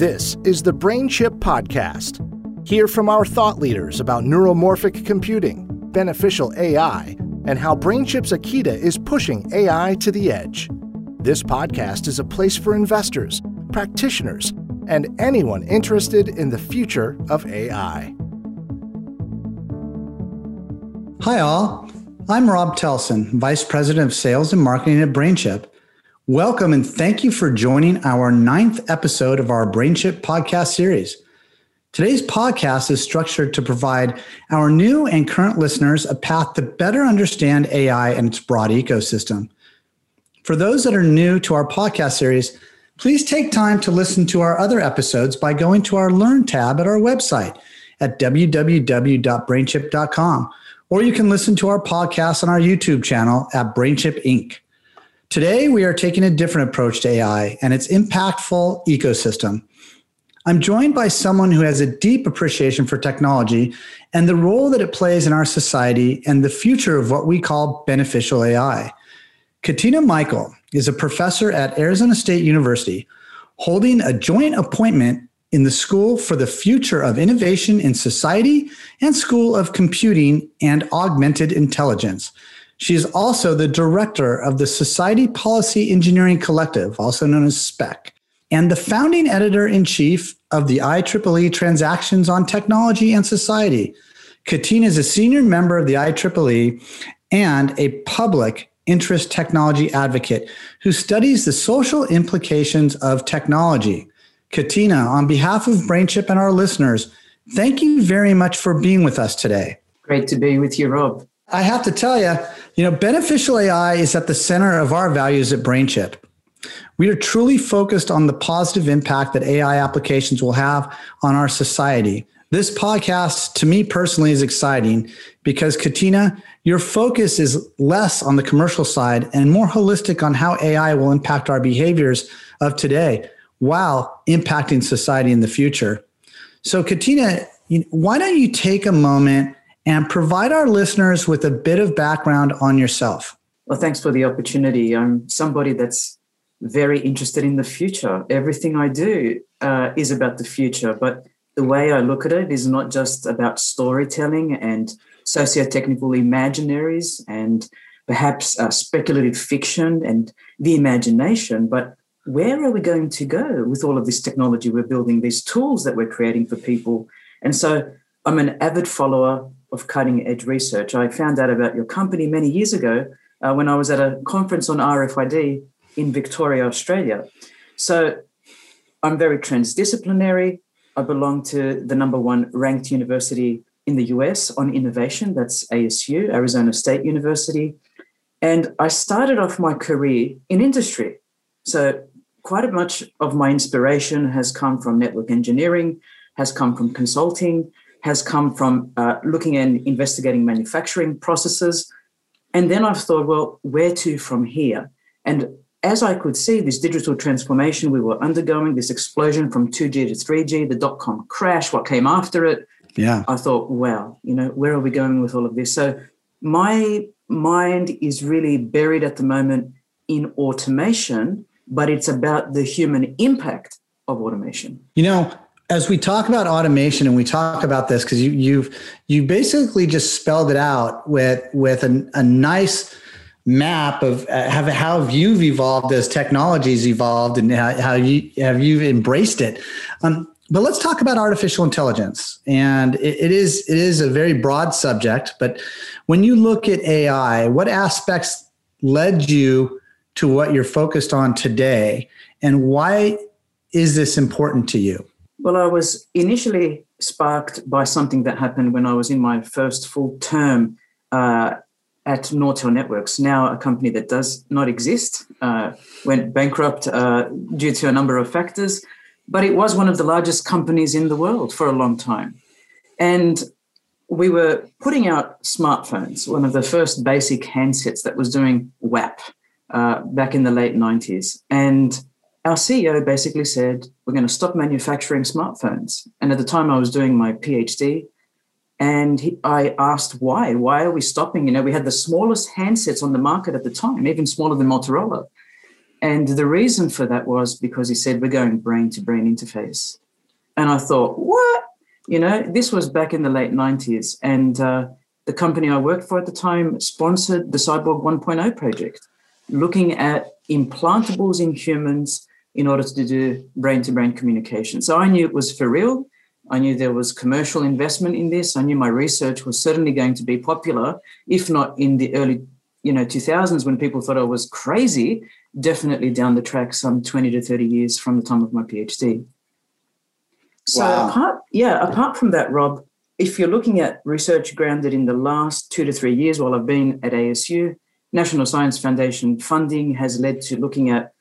This is the BrainChip Podcast. Hear from our thought leaders about neuromorphic computing, beneficial AI, and how BrainChip's Akida is pushing AI to the edge. This podcast is a place for investors, practitioners, and anyone interested in the future of AI. Hi all, I'm Rob Telson, Vice President of Sales and Marketing at BrainChip. Welcome and thank you for joining our 9th episode of our BrainChip podcast series. Today's podcast is structured to provide our new and current listeners a path to better understand AI and its broad ecosystem. For those that are new to our podcast series, please take time to listen to our other episodes by going to our Learn tab at our website at www.brainchip.com. Or you can listen to our podcast on our YouTube channel at BrainChip Inc. Today, we are taking a different approach to AI and its impactful ecosystem. I'm joined by someone who has a deep appreciation for technology and the role that it plays in our society and the future of what we call beneficial AI. Katina Michael is a professor at Arizona State University, holding a joint appointment in the School for the Future of Innovation in Society and School of Computing and Augmented Intelligence. She is also the director of the Society Policy Engineering Collective, also known as SPEC, and the founding editor-in-chief of the IEEE Transactions on Technology and Society. Katina is a senior member of the IEEE and a public interest technology advocate who studies the social implications of technology. Katina, on behalf of BrainChip and our listeners, thank you very much for being with us today. Great to be with you, Rob. I have to tell you, beneficial AI is at the center of our values at BrainChip. We are truly focused on the positive impact that AI applications will have on our society. This podcast, to me personally, is exciting because, Katina, your focus is less on the commercial side and more holistic on how AI will impact our behaviors of today, while impacting society in the future. So, Katina, why don't you take a moment and provide our listeners with a bit of background on yourself? Well, thanks for the opportunity. I'm somebody that's very interested in the future. Everything I do is about the future, but the way I look at it is not just about storytelling and socio-technical imaginaries and perhaps speculative fiction and the imagination, but where are we going to go with all of this technology we're building, these tools that we're creating for people? And so I'm an avid follower of cutting-edge research. I found out about your company many years ago when I was at a conference on RFID in Victoria, Australia. So I'm very transdisciplinary. I belong to the number one ranked university in the US on innovation. That's ASU, Arizona State University. And I started off my career in industry. So quite much of my inspiration has come from network engineering, has come from consulting, has come from looking and investigating manufacturing processes. And then I've thought, well, where to from here? And as I could see this digital transformation we were undergoing, this explosion from 2G to 3G, the dot-com crash, what came after it, I thought, wow, where are we going with all of this? So my mind is really buried at the moment in automation, but it's about the human impact of automation. As we talk about automation and we talk about this, because you basically just spelled it out with a nice map of how you've evolved as technology's evolved and how you've embraced it. But let's talk about artificial intelligence. And it is a very broad subject, but when you look at AI, what aspects led you to what you're focused on today, and why is this important to you? Well, I was initially sparked by something that happened when I was in my first full term at Nortel Networks, now a company that does not exist, went bankrupt due to a number of factors, but it was one of the largest companies in the world for a long time. And we were putting out smartphones, one of the first basic handsets that was doing WAP. Back in the late 90s. And our CEO basically said, we're going to stop manufacturing smartphones. And at the time I was doing my PhD, and I asked why. Why are we stopping? We had the smallest handsets on the market at the time, even smaller than Motorola. And the reason for that was because he said, we're going brain-to-brain interface. And I thought, what? You know, this was back in the late 90s. And the company I worked for at the time sponsored the Cyborg 1.0 project, looking at implantables in humans in order to do brain-to-brain communication. So I knew it was for real. I knew there was commercial investment in this. I knew my research was certainly going to be popular, if not in the early 2000s when people thought I was crazy, definitely down the track some 20 to 30 years from the time of my PhD. So apart from that, Rob, if you're looking at research grounded in the last 2 to 3 years while I've been at ASU, National Science Foundation funding has led to looking at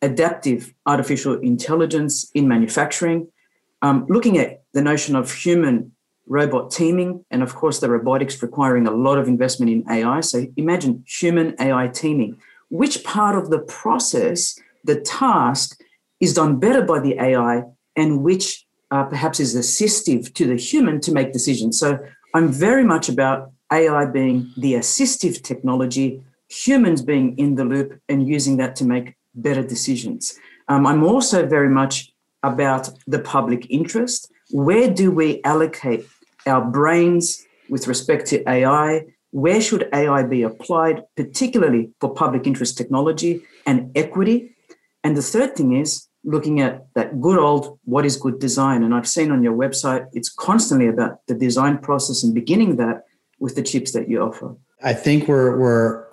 adaptive artificial intelligence in manufacturing, looking at the notion of human-robot teaming, and, of course, the robotics requiring a lot of investment in AI. So imagine human-AI teaming. Which part of the process, the task, is done better by the AI and which perhaps is assistive to the human to make decisions? So I'm very much about AI being the assistive technology, humans being in the loop and using that to make better decisions. I'm also very much about the public interest. Where do we allocate our brains with respect to AI? Where should AI be applied, particularly for public interest technology and equity? And the third thing is looking at that good old what is good design. And I've seen on your website, it's constantly about the design process and beginning that with the chips that you offer. I think we're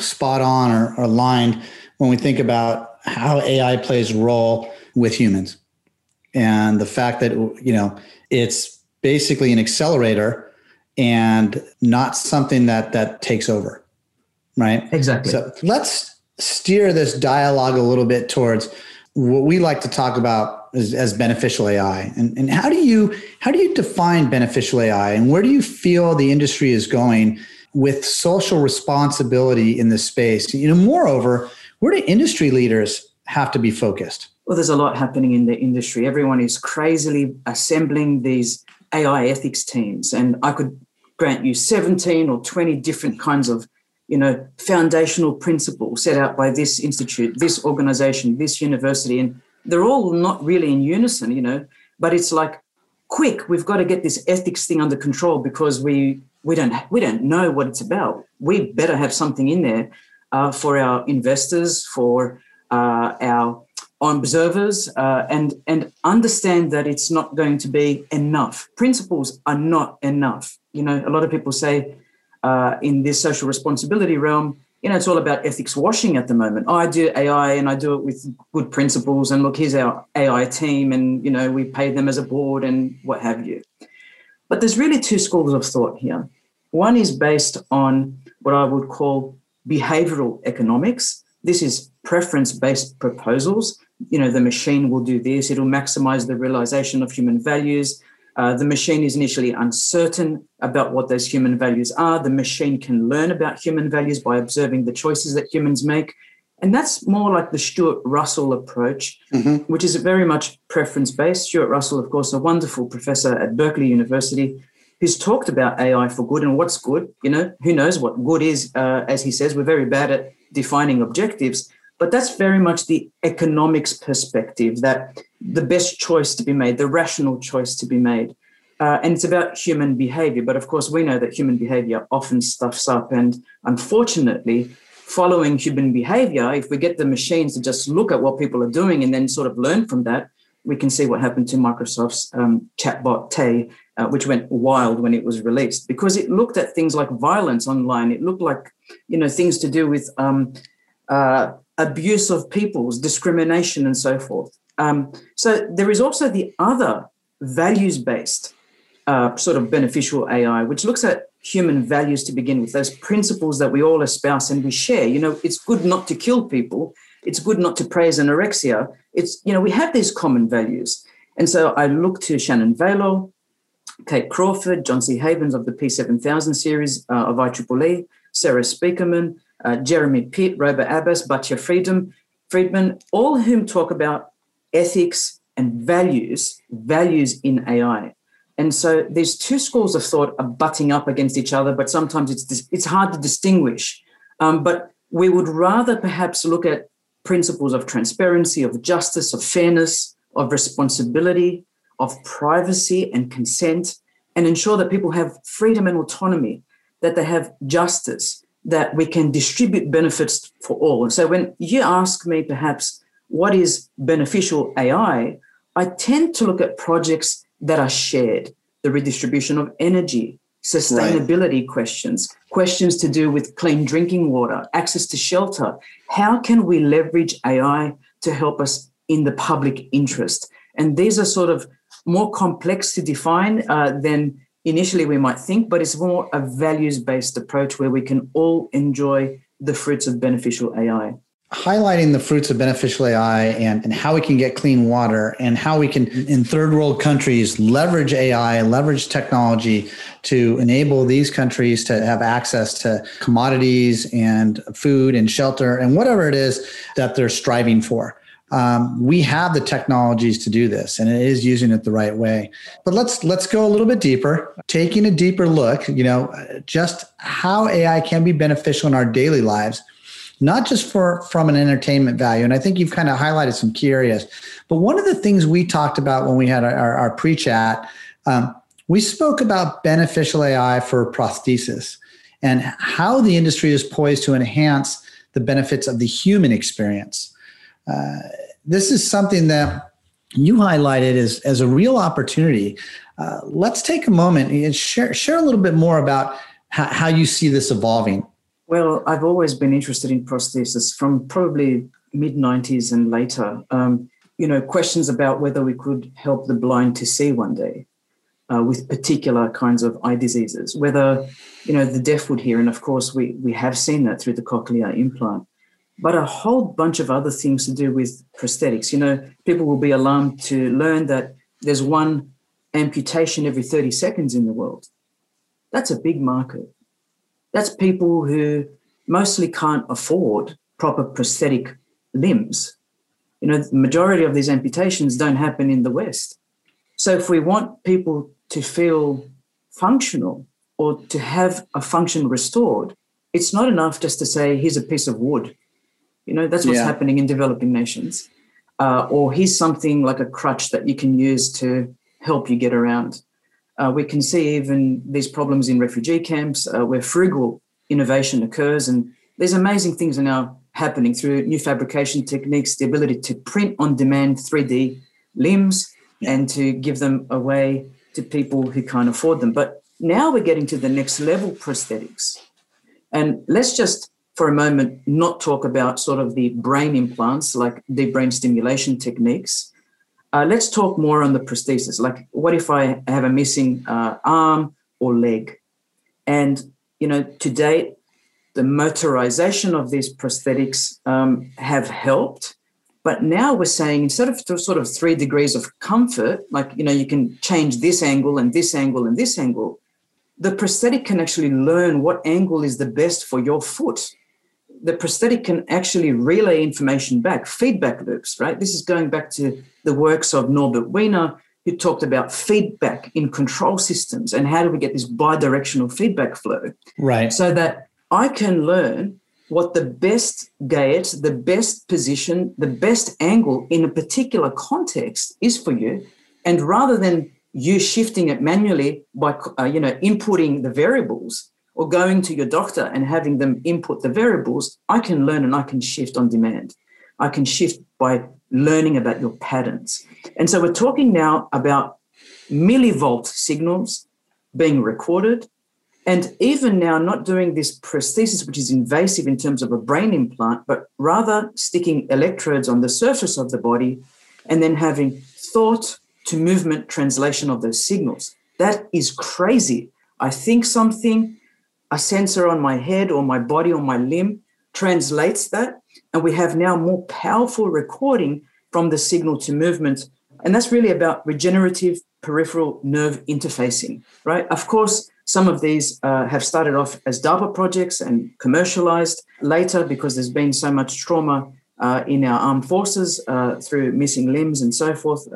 spot on or aligned when we think about how AI plays a role with humans. And the fact that, it's basically an accelerator and not something that takes over, right? Exactly. So let's steer this dialogue a little bit towards what we like to talk about as beneficial AI. And how do you define beneficial AI? And where do you feel the industry is going with social responsibility in this space? Moreover, where do industry leaders have to be focused? Well, there's a lot happening in the industry. Everyone is crazily assembling these AI ethics teams. And I could grant you 17 or 20 different kinds of, foundational principles set out by this institute, this organization, this university. And they're all not really in unison, but it's like, quick, we've got to get this ethics thing under control because we don't know what it's about. We better have something in there for our investors, for our observers, and understand that it's not going to be enough. Principles are not enough. A lot of people say in this social responsibility realm, it's all about ethics washing at the moment. I do AI and I do it with good principles and look, here's our AI team and, we pay them as a board and what have you. But there's really two schools of thought here. One is based on what I would call behavioral economics. This is preference-based proposals. The machine will do this. It'll maximize the realization of human values. The machine is initially uncertain about what those human values are. The machine can learn about human values by observing the choices that humans make. And that's more like the Stuart Russell approach, mm-hmm. which is very much preference-based. Stuart Russell, of course, a wonderful professor at Berkeley University, who's talked about AI for good and what's good. Who knows what good is, as he says. We're very bad at defining objectives. But that's very much the economics perspective, that the best choice to be made, the rational choice to be made. And it's about human behavior. But, of course, we know that human behavior often stuffs up. And, unfortunately, following human behavior, if we get the machines to just look at what people are doing and then sort of learn from that, we can see what happened to Microsoft's chatbot, Tay, which went wild when it was released because it looked at things like violence online. It looked like, things to do with abuse of peoples, discrimination, and so forth. So there is also the other values-based sort of beneficial AI, which looks at human values to begin with, those principles that we all espouse and we share. It's good not to kill people. It's good not to praise anorexia. It's, we have these common values. And so I look to Shannon Valo, Kate Crawford, John C. Havens of the P7000 series of IEEE, Sarah Speakerman, Jeremy Pitt, Robert Abbas, Batya Friedman, all of whom talk about ethics and values in AI. And so these two schools of thought are butting up against each other, but sometimes it's hard to distinguish. But we would rather perhaps look at principles of transparency, of justice, of fairness, of responsibility, of privacy and consent, and ensure that people have freedom and autonomy, that they have justice, that we can distribute benefits for all. So when you ask me perhaps what is beneficial AI, I tend to look at projects that are shared, the redistribution of energy, sustainability questions, questions to do with clean drinking water, access to shelter. How can we leverage AI to help us in the public interest? And these are sort of more complex to define than initially we might think, but it's more a values-based approach where we can all enjoy the fruits of beneficial AI. Highlighting the fruits of beneficial AI and how we can get clean water and how we can, in third world countries, leverage AI, leverage technology to enable these countries to have access to commodities and food and shelter and whatever it is that they're striving for. We have the technologies to do this, and it is using it the right way. But let's go a little bit deeper, taking a deeper look, you know, just how AI can be beneficial in our daily lives, not just from an entertainment value. And I think you've kind of highlighted some key areas. But one of the things we talked about when we had our pre-chat, we spoke about beneficial AI for prosthesis and how the industry is poised to enhance the benefits of the human experience. This is something that you highlighted as a real opportunity. Let's take a moment and share a little bit more about how you see this evolving. Well, I've always been interested in prosthesis from probably mid-90s and later. Questions about whether we could help the blind to see one day with particular kinds of eye diseases, whether, the deaf would hear. And of course, we have seen that through the cochlear implant. But a whole bunch of other things to do with prosthetics. People will be alarmed to learn that there's one amputation every 30 seconds in the world. That's a big market. That's people who mostly can't afford proper prosthetic limbs. The majority of these amputations don't happen in the West. So if we want people to feel functional or to have a function restored, it's not enough just to say, here's a piece of wood. That's what's happening in developing nations. Or here's something like a crutch that you can use to help you get around. We can see even these problems in refugee camps where frugal innovation occurs. And there's amazing things are now happening through new fabrication techniques, the ability to print on demand 3D limbs and to give them away to people who can't afford them. But now we're getting to the next level prosthetics. And let's just for a moment not talk about sort of the brain implants like deep brain stimulation techniques. Let's talk more on the prosthesis. Like, what if I have a missing arm or leg? And, to date, the motorization of these prosthetics have helped. But now we're saying instead of sort of 3 degrees of comfort, like, you can change this angle and this angle and this angle, the prosthetic can actually learn what angle is the best for your foot. The prosthetic can actually relay information back, feedback loops, right? This is going back to the works of Norbert Wiener, who talked about feedback in control systems and how do we get this bidirectional feedback flow. Right. So that I can learn what the best gait, the best position, the best angle in a particular context is for you. And rather than you shifting it manually by, inputting the variables, or going to your doctor and having them input the variables, I can learn and I can shift on demand. I can shift by learning about your patterns. And so we're talking now about millivolt signals being recorded. And even now, not doing this prosthesis, which is invasive in terms of a brain implant, but rather sticking electrodes on the surface of the body and then having thought to movement translation of those signals. That is crazy. I think something, a sensor on my head or my body or my limb translates that, and we have now more powerful recording from the signal to movement. And that's really about regenerative peripheral nerve interfacing, right? Of course, some of these have started off as DARPA projects and commercialized later because there's been so much trauma in our armed forces through missing limbs and so forth,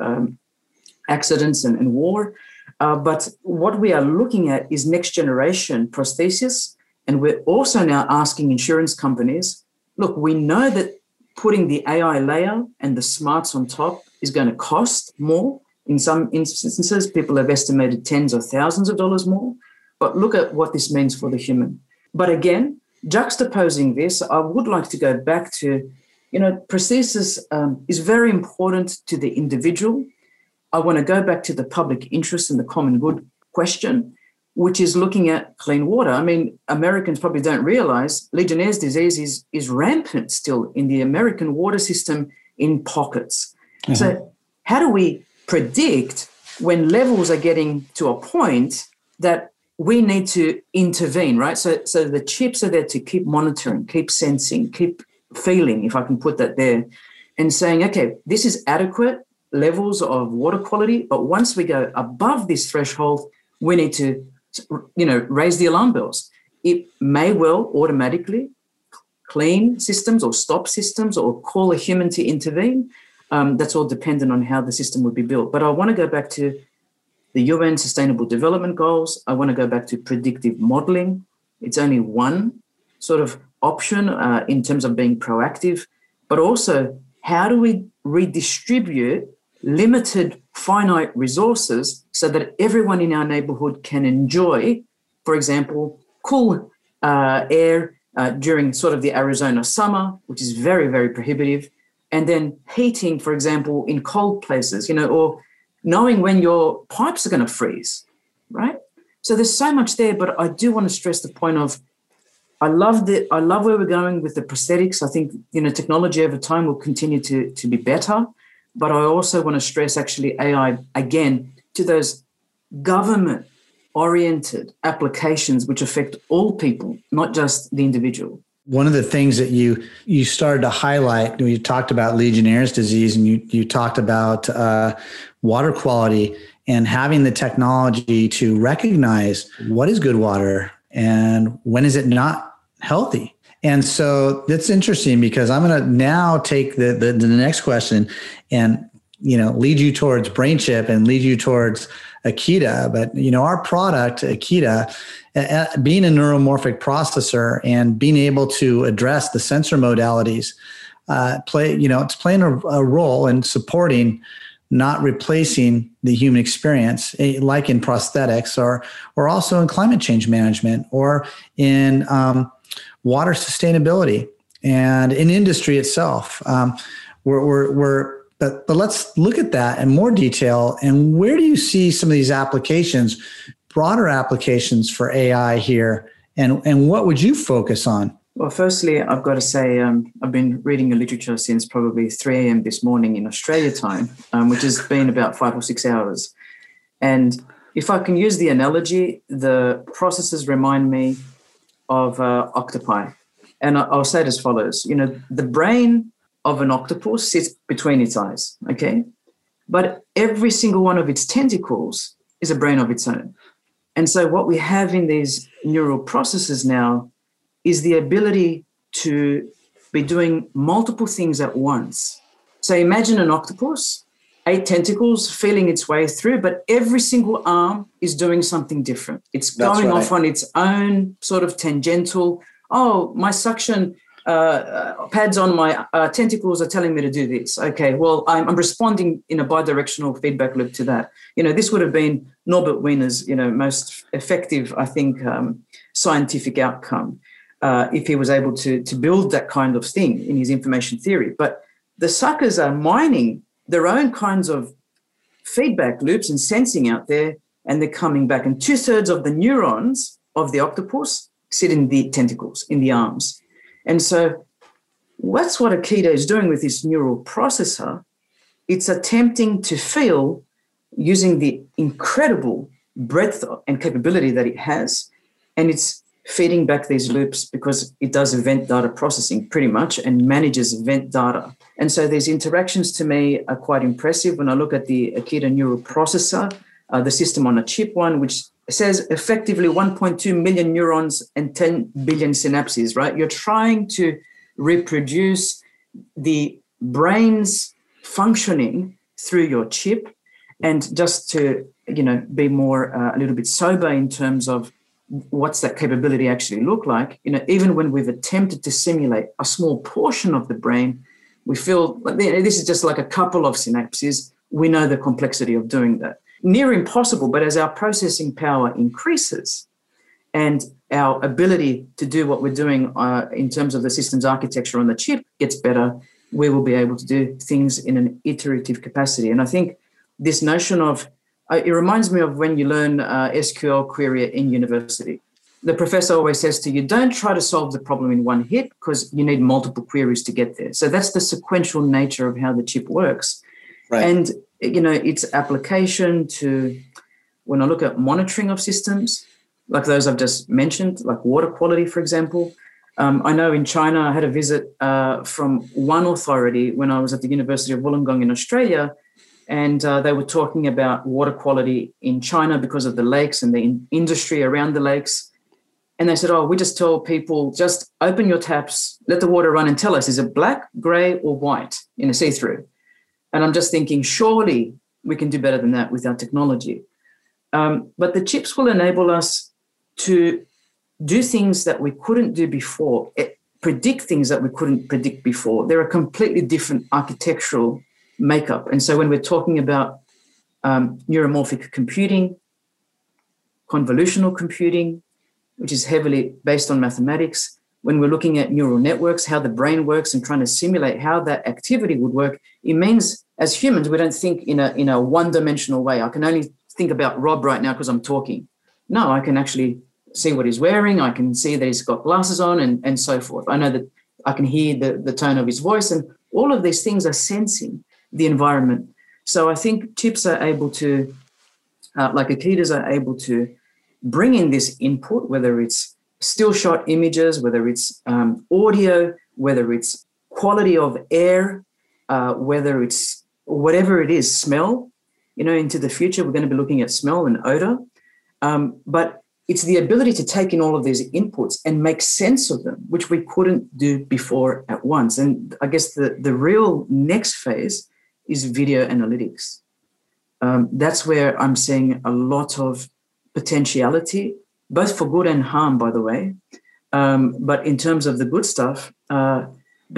accidents and war. But what we are looking at is next generation prosthesis. And we're also now asking insurance companies, look, we know that putting the AI layer and the smarts on top is going to cost more. In some instances, people have estimated tens of thousands of dollars more. But look at what this means for the human. But again, juxtaposing this, I would like to go back to, you know, prosthesis is very important to the individual. I want to go back to the public interest and the common good question, which is looking at clean water. I mean, Americans probably don't realize Legionnaire's disease is rampant still in the American water system in pockets. Mm-hmm. So how do we predict when levels are getting to a point that we need to intervene, right? So the chips are there to keep monitoring, keep sensing, keep feeling, if I can put that there, and saying, okay, this is adequate levels of water quality, but once we go above this threshold, we need to, you know, raise the alarm bells. It may well automatically clean systems or stop systems or call a human to intervene. That's all dependent on how the system would be built. But I want to go back to the UN Sustainable Development Goals. I want to go back to predictive modelling. It's only one sort of option in terms of being proactive, but also how do we redistribute limited finite resources so that everyone in our neighbourhood can enjoy, for example, cool air during sort of the Arizona summer, which is very, very prohibitive, and then heating, for example, in cold places, you know, or knowing when your pipes are going to freeze, right? So there's so much there, but I do want to stress the point of I love where we're going with the prosthetics. I think, you know, technology over time will continue to be better. But I also want to stress actually AI, again, to those government-oriented applications which affect all people, not just the individual. One of the things that you started to highlight, you talked about Legionnaire's disease and you talked about water quality and having the technology to recognize what is good water and when is it not healthy. And so that's interesting because I'm going to now take the next question and, you know, lead you towards BrainChip and lead you towards Akida. But, you know, our product, Akida, being a neuromorphic processor and being able to address the sensor modalities, it's playing a role in supporting, not replacing the human experience, like in prosthetics or also in climate change management or in water sustainability and in industry itself. But let's look at that in more detail. And where do you see some of these applications, broader applications for AI here? And what would you focus on? Well, firstly, I've got to say I've been reading your literature since probably 3 a.m. this morning in Australia time, which has been about 5 or 6 hours. And if I can use the analogy, the processes remind me of octopi. And I'll say it as follows. You know, the brain of an octopus sits between its eyes, okay? But every single one of its tentacles is a brain of its own. And so what we have in these neural processes now is the ability to be doing multiple things at once. So imagine an octopus, 8 tentacles feeling its way through, but every single arm is doing something different. It's going off on its own sort of tangential, my suction pads on my tentacles are telling me to do this. Okay, well, I'm responding in a bidirectional feedback loop to that. You know, this would have been Norbert Wiener's, you know, most effective, I think, scientific outcome if he was able to build that kind of thing in his information theory. But the suckers are mining their own kinds of feedback loops and sensing out there, and they're coming back. And 2/3 of the neurons of the octopus sit in the tentacles, in the arms. And so that's what Akida is doing with this neural processor. It's attempting to feel using the incredible breadth and capability that it has, and it's feeding back these loops because it does event data processing pretty much and manages event data. And so these interactions to me are quite impressive when I look at the Akida neural processor, the system on a chip one, which says effectively 1.2 million neurons and 10 billion synapses, right? You're trying to reproduce the brain's functioning through your chip. And just to, you know, be more a little bit sober in terms of what's that capability actually look like, you know, even when we've attempted to simulate a small portion of the brain, We feel this is just like a couple of synapses. We know the complexity of doing that. Near impossible, but as our processing power increases and our ability to do what we're doing in terms of the systems architecture on the chip gets better, we will be able to do things in an iterative capacity. And I think this notion of, it reminds me of when you learn SQL query in university. The professor always says to you, don't try to solve the problem in one hit because you need multiple queries to get there. So that's the sequential nature of how the chip works. Right. And, you know, its application to, when I look at monitoring of systems, like those I've just mentioned, like water quality, for example. I know in China I had a visit from one authority when I was at the University of Wollongong in Australia, and they were talking about water quality in China because of the lakes and the industry around the lakes. And they said, oh, we just tell people, just open your taps, let the water run and tell us, is it black, grey or white in a see-through? And I'm just thinking, surely we can do better than that with our technology. But the chips will enable us to do things that we couldn't do before, predict things that we couldn't predict before. They're a completely different architectural makeup. And so when we're talking about neuromorphic computing, convolutional computing, which is heavily based on mathematics, when we're looking at neural networks, how the brain works and trying to simulate how that activity would work, it means as humans, we don't think in a one-dimensional way. I can only think about Rob right now because I'm talking. No, I can actually see what he's wearing. I can see that he's got glasses on and so forth. I know that I can hear the tone of his voice, and all of these things are sensing the environment. So I think chips are able to, like Akidas are able to bring in this input, whether it's still shot images, whether it's audio, whether it's quality of air, whether it's whatever it is, smell. You know, into the future, we're going to be looking at smell and odor. But it's the ability to take in all of these inputs and make sense of them, which we couldn't do before at once. And I guess the real next phase is video analytics. That's where I'm seeing a lot of potentiality, both for good and harm, by the way. But in terms of the good stuff,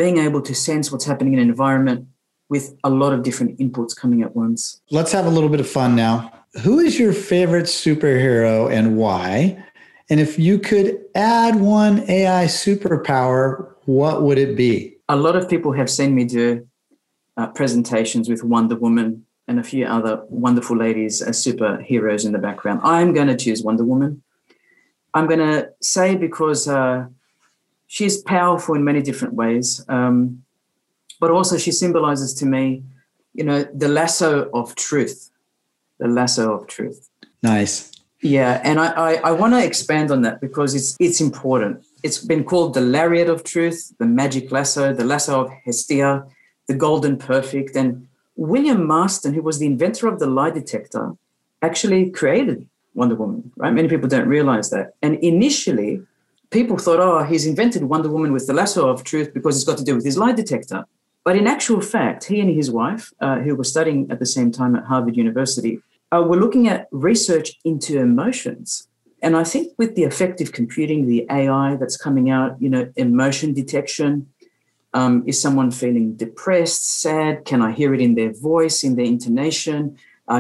being able to sense what's happening in an environment with a lot of different inputs coming at once. Let's have a little bit of fun now. Who is your favorite superhero and why? And if you could add one AI superpower, what would it be? A lot of people have seen me do presentations with Wonder Woman and a few other wonderful ladies as superheroes in the background. I'm going to choose Wonder Woman. I'm going to say because she's powerful in many different ways, but also she symbolizes to me, you know, the lasso of truth. The lasso of truth. Nice. Yeah, and I want to expand on that because it's important. It's been called the Lariat of Truth, the Magic Lasso, the Lasso of Hestia, the Golden Perfect. And William Marston, who was the inventor of the lie detector, actually created Wonder Woman, right? Many people don't realize that. And initially, people thought, oh, he's invented Wonder Woman with the Lasso of Truth because it's got to do with his lie detector. But in actual fact, he and his wife, who were studying at the same time at Harvard University, we're looking at research into emotions. And I think with the effective computing, the AI that's coming out, you know, emotion detection, is someone feeling depressed, sad? Can I hear it in their voice, in their intonation?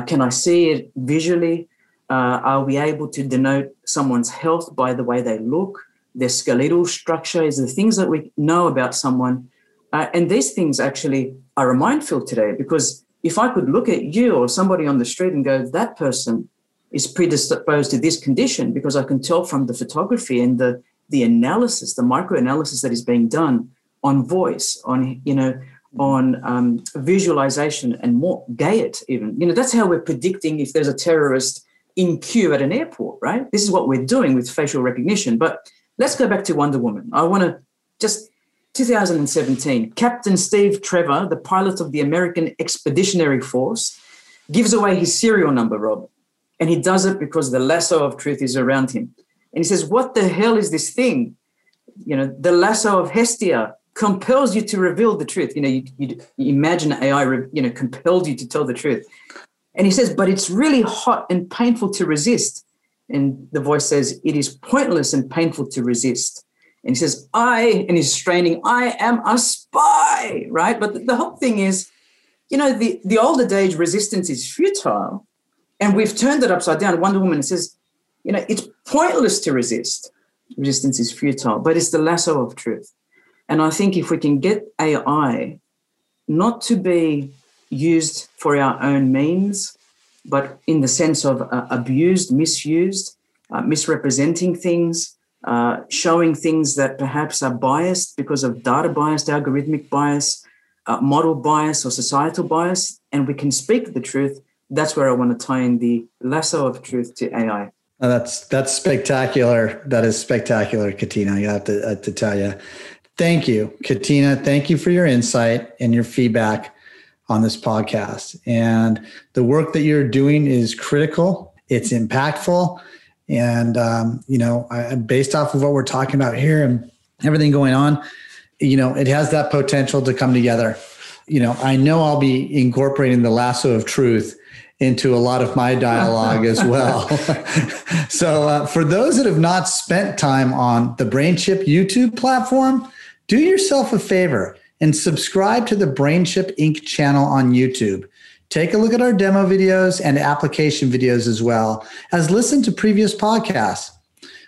Can I see it visually? Are we able to denote someone's health by the way they look? Their skeletal structure is the things that we know about someone. And these things actually are a minefield today because if I could look at you or somebody on the street and go, that person is predisposed to this condition because I can tell from the photography and the analysis, the microanalysis that is being done on voice, on, you know, on visualization and more gait even. You know, that's how we're predicting if there's a terrorist in queue at an airport, right? This is what we're doing with facial recognition. But let's go back to Wonder Woman. I want to just 2017, Captain Steve Trevor, the pilot of the American Expeditionary Force, gives away his serial number, Rob, and he does it because the lasso of truth is around him. And he says, what the hell is this thing? You know, the lasso of Hestia compels you to reveal the truth. You know, you imagine AI, you know, compelled you to tell the truth. And he says, but it's really hot and painful to resist. And the voice says, it is pointless and painful to resist. And he says, I am a spy, right? But the whole thing is, you know, the old adage resistance is futile, and we've turned it upside down. Wonder Woman says, you know, it's pointless to resist. Resistance is futile, but it's the lasso of truth. And I think if we can get AI not to be used for our own means, but in the sense of abused, misused, misrepresenting things, showing things that perhaps are biased because of data bias, algorithmic bias, model bias or societal bias, and we can speak the truth, that's where I want to tie in the lasso of truth to AI. Oh, that's spectacular. That is spectacular, Katina. I have to tell you. Thank you, Katina. Thank you for your insight and your feedback on this podcast. And the work that you're doing is critical. It's impactful. And, you know, based off of what we're talking about here and everything going on, you know, it has that potential to come together. You know, I know I'll be incorporating the lasso of truth into a lot of my dialogue as well. So for those that have not spent time on the BrainChip YouTube platform, do yourself a favor and subscribe to the BrainChip Inc. channel on YouTube. Take a look at our demo videos and application videos, as well as listen to previous podcasts.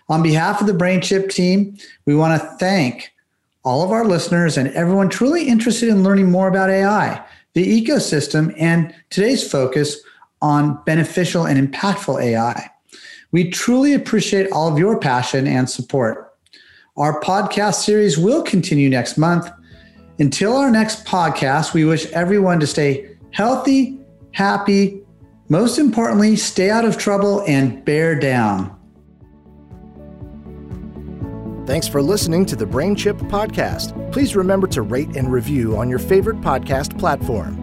On behalf of the BrainChip team, we want to thank all of our listeners and everyone truly interested in learning more about AI, the ecosystem, and today's focus on beneficial and impactful AI. We truly appreciate all of your passion and support. Our podcast series will continue next month. Until our next podcast, we wish everyone to stay healthy, happy, most importantly, stay out of trouble and bear down. Thanks for listening to the BrainChip podcast. Please remember to rate and review on your favorite podcast platform.